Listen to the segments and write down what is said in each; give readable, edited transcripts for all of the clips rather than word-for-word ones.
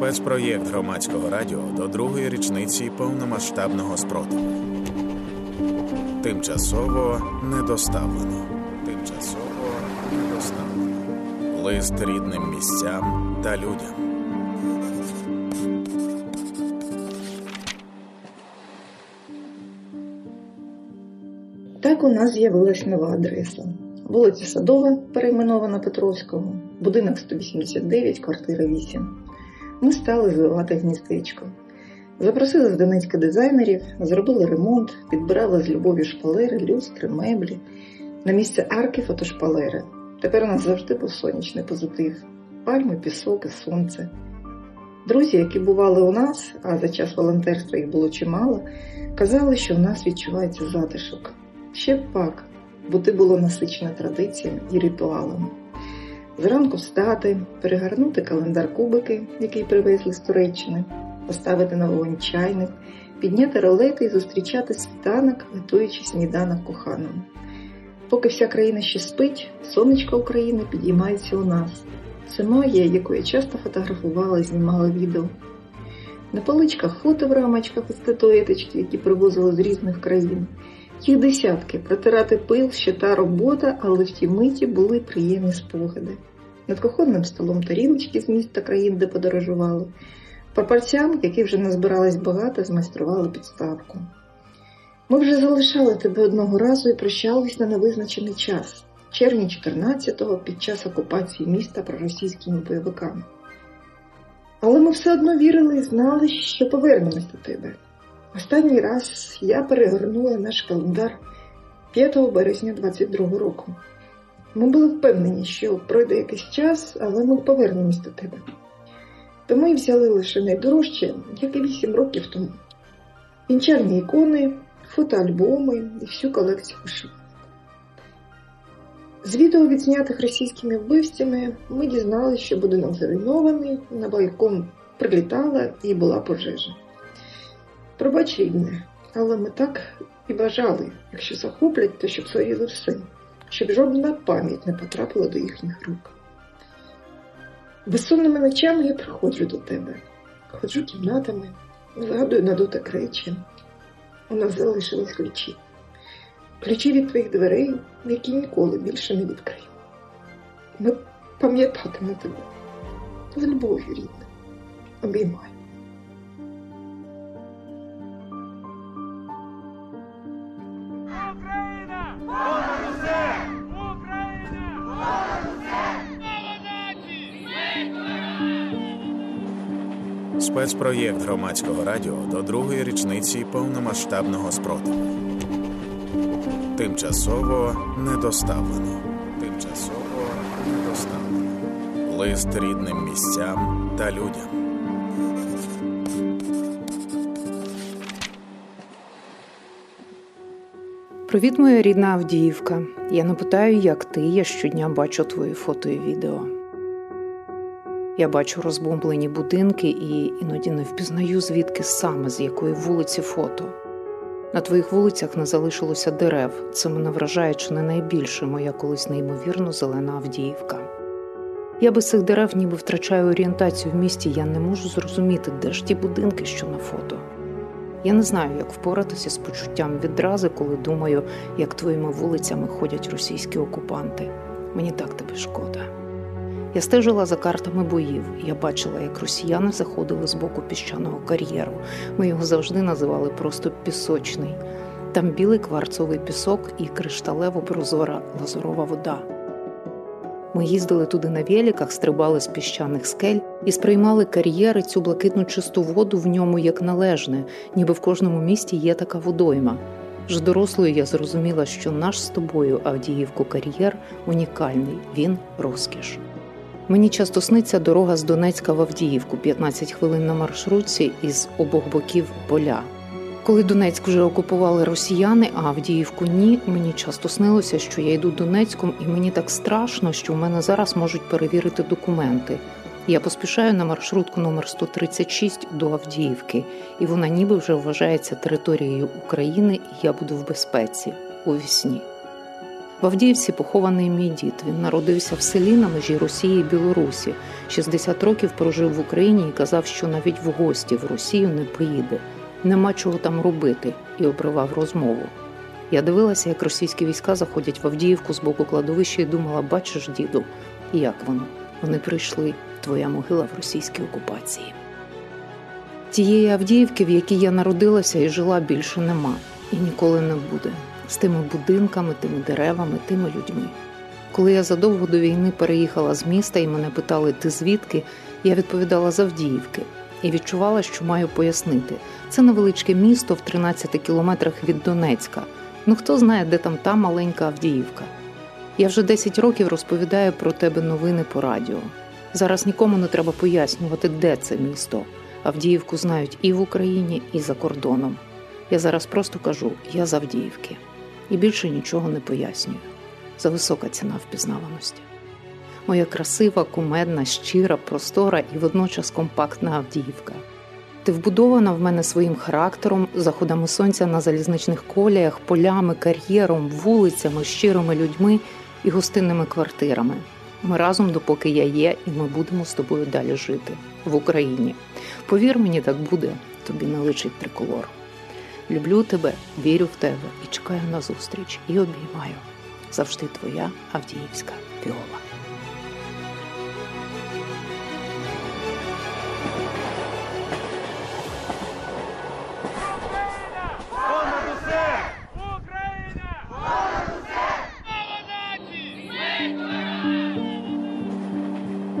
Спецпроєкт громадського радіо до 2-ї річниці повномасштабного спротиву. Тимчасово недоставлено. Тимчасово недоставлено. Лист рідним місцям та людям. Так у нас з'явилась нова адреса. Вулиця Садова, перейменована Петровського, будинок 189, квартира 8. Ми стали звивати гніздечко. Запросили з Донецька дизайнерів, зробили ремонт, підбирали з любов'ю шпалери, люстри, меблі. На місце арки фотошпалери. Тепер у нас завжди був сонячний позитив. Пальми, пісок і сонце. Друзі, які бували у нас, а за час волонтерства їх було чимало, казали, що у нас відчувається затишок. Ще б пак, бо ти було насичена традиціями і ритуалами. Зранку встати, перегорнути календар кубики, який привезли з Туреччини, поставити на вогонь чайник, підняти ролети і зустрічати світанок, готуючи сніданок коханому. Поки вся країна ще спить, сонечко України підіймається у нас. Це магія, яку я часто фотографувала, знімала відео. На поличках фото в рамочках і статуеточки, які привозили з різних країн. Їх десятки, протирати пил, ще та робота, але в тій миті були приємні спогади. Над кухонним столом тарілочки з міст та країн, де подорожували. Прапорцям, які вже назбирались багато, змайстрували підставку. Ми вже залишали тебе одного разу і прощались на невизначений час. В червні 14-го, під час окупації міста проросійськими бойовиками. Але ми все одно вірили і знали, що повернемось до тебе. Останній раз я перегорнула наш календар 5 березня 2022 року. Ми були впевнені, що пройде якийсь час, але ми повернемось до тебе. Тому і взяли лише найдорожче, як і 8 років тому. Вінчальні ікони, фотоальбоми і всю колекцію вишивок. З відео, відзнятих російськими вбивцями, ми дізналися, що будинок зруйнований, на балкон прилітала і була пожежа. Пробач, рідне, але ми так і бажали, якщо захоплять, то щоб згоріло все, щоб жодна пам'ять не потрапила до їхніх рук. Безсонними ночами я приходжу до тебе, ходжу кімнатами, згадую на дотик речі. У нас залишились ключі. Ключі від твоїх дверей, які ніколи більше не відкрию. Ми пам'ятатимемо тебе. З любов'ю, рідне, обіймай. Спецпроєкт громадського радіо до 2-ї річниці повномасштабного спротиву. Тимчасово недоставлено. Тимчасово недоставлено. Лист рідним місцям та людям. Привіт, моя рідна Авдіївка. Я не питаю, як ти, я щодня бачу твої фото і відео. Я бачу розбомблені будинки і іноді не впізнаю, звідки саме, з якої вулиці фото. На твоїх вулицях не залишилося дерев. Це мене вражає чи не найбільше моя колись неймовірно зелена Авдіївка. Я без цих дерев ніби втрачаю орієнтацію в місті. Я не можу зрозуміти, де ж ті будинки, що на фото. Я не знаю, як впоратися з почуттям відрази, коли думаю, як твоїми вулицями ходять російські окупанти. Мені так тебе шкода. Я стежила за картами боїв. Я бачила, як росіяни заходили з боку піщаного кар'єру. Ми його завжди називали просто пісочний. Там білий кварцовий пісок і кришталево-прозора лазурова вода. Ми їздили туди на великах, стрибали з піщаних скель і сприймали кар'єри, цю блакитну чисту воду в ньому як належне, ніби в кожному місті є така водойма. Ж дорослою я зрозуміла, що наш з тобою, Авдіївку, кар'єр унікальний, він розкіш. Мені часто сниться дорога з Донецька в Авдіївку, 15 хвилин на маршрутці із обох боків поля. Коли Донецьк вже окупували росіяни, а Авдіївку ні, мені часто снилося, що я йду Донецьком, і мені так страшно, що в мене зараз можуть перевірити документи. Я поспішаю на маршрутку номер 136 до Авдіївки, і вона ніби вже вважається територією України, і я буду в безпеці, у вісні. В Авдіївці похований мій дід. Він народився в селі на межі Росії і Білорусі. 60 років прожив в Україні і казав, що навіть в гості в Росію не поїде. Нема чого там робити, і обривав розмову. Я дивилася, як російські війська заходять в Авдіївку з боку кладовища і думала, бачиш, діду, як воно? Вони прийшли, твоя могила в російській окупації. Тієї Авдіївки, в якій я народилася і жила, більше нема. І ніколи не буде. З тими будинками, тими деревами, тими людьми. Коли я задовго до війни переїхала з міста і мене питали, ти звідки, я відповідала з Авдіївки. І відчувала, що маю пояснити. Це невеличке місто в 13 кілометрах від Донецька. Ну хто знає, де там та маленька Авдіївка. Я вже 10 років розповідаю про тебе новини по радіо. Зараз нікому не треба пояснювати, де це місто. Авдіївку знають і в Україні, і за кордоном. Я зараз просто кажу, я з Авдіївки. І більше нічого не пояснюю. Зависока ціна впізнаваності. Моя красива, кумедна, щира, простора і водночас компактна Авдіївка. Ти вбудована в мене своїм характером, заходами сонця на залізничних коліях, полями, кар'єром, вулицями, щирими людьми і гостинними квартирами. Ми разом, допоки я є, і ми будемо з тобою далі жити. В Україні. Повір мені, так буде. Тобі не личить триколор. Люблю тебе, вірю в тебе і чекаю на зустріч. І обіймаю. Завжди твоя Авдіївська Віола.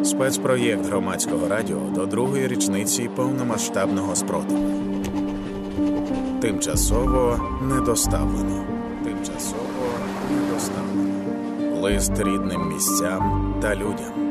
Спецпроєкт громадського радіо до 2-ї річниці повномасштабного спротиву. Тимчасово недоставлено. Тимчасово недоставлено. Лист рідним місцям та людям.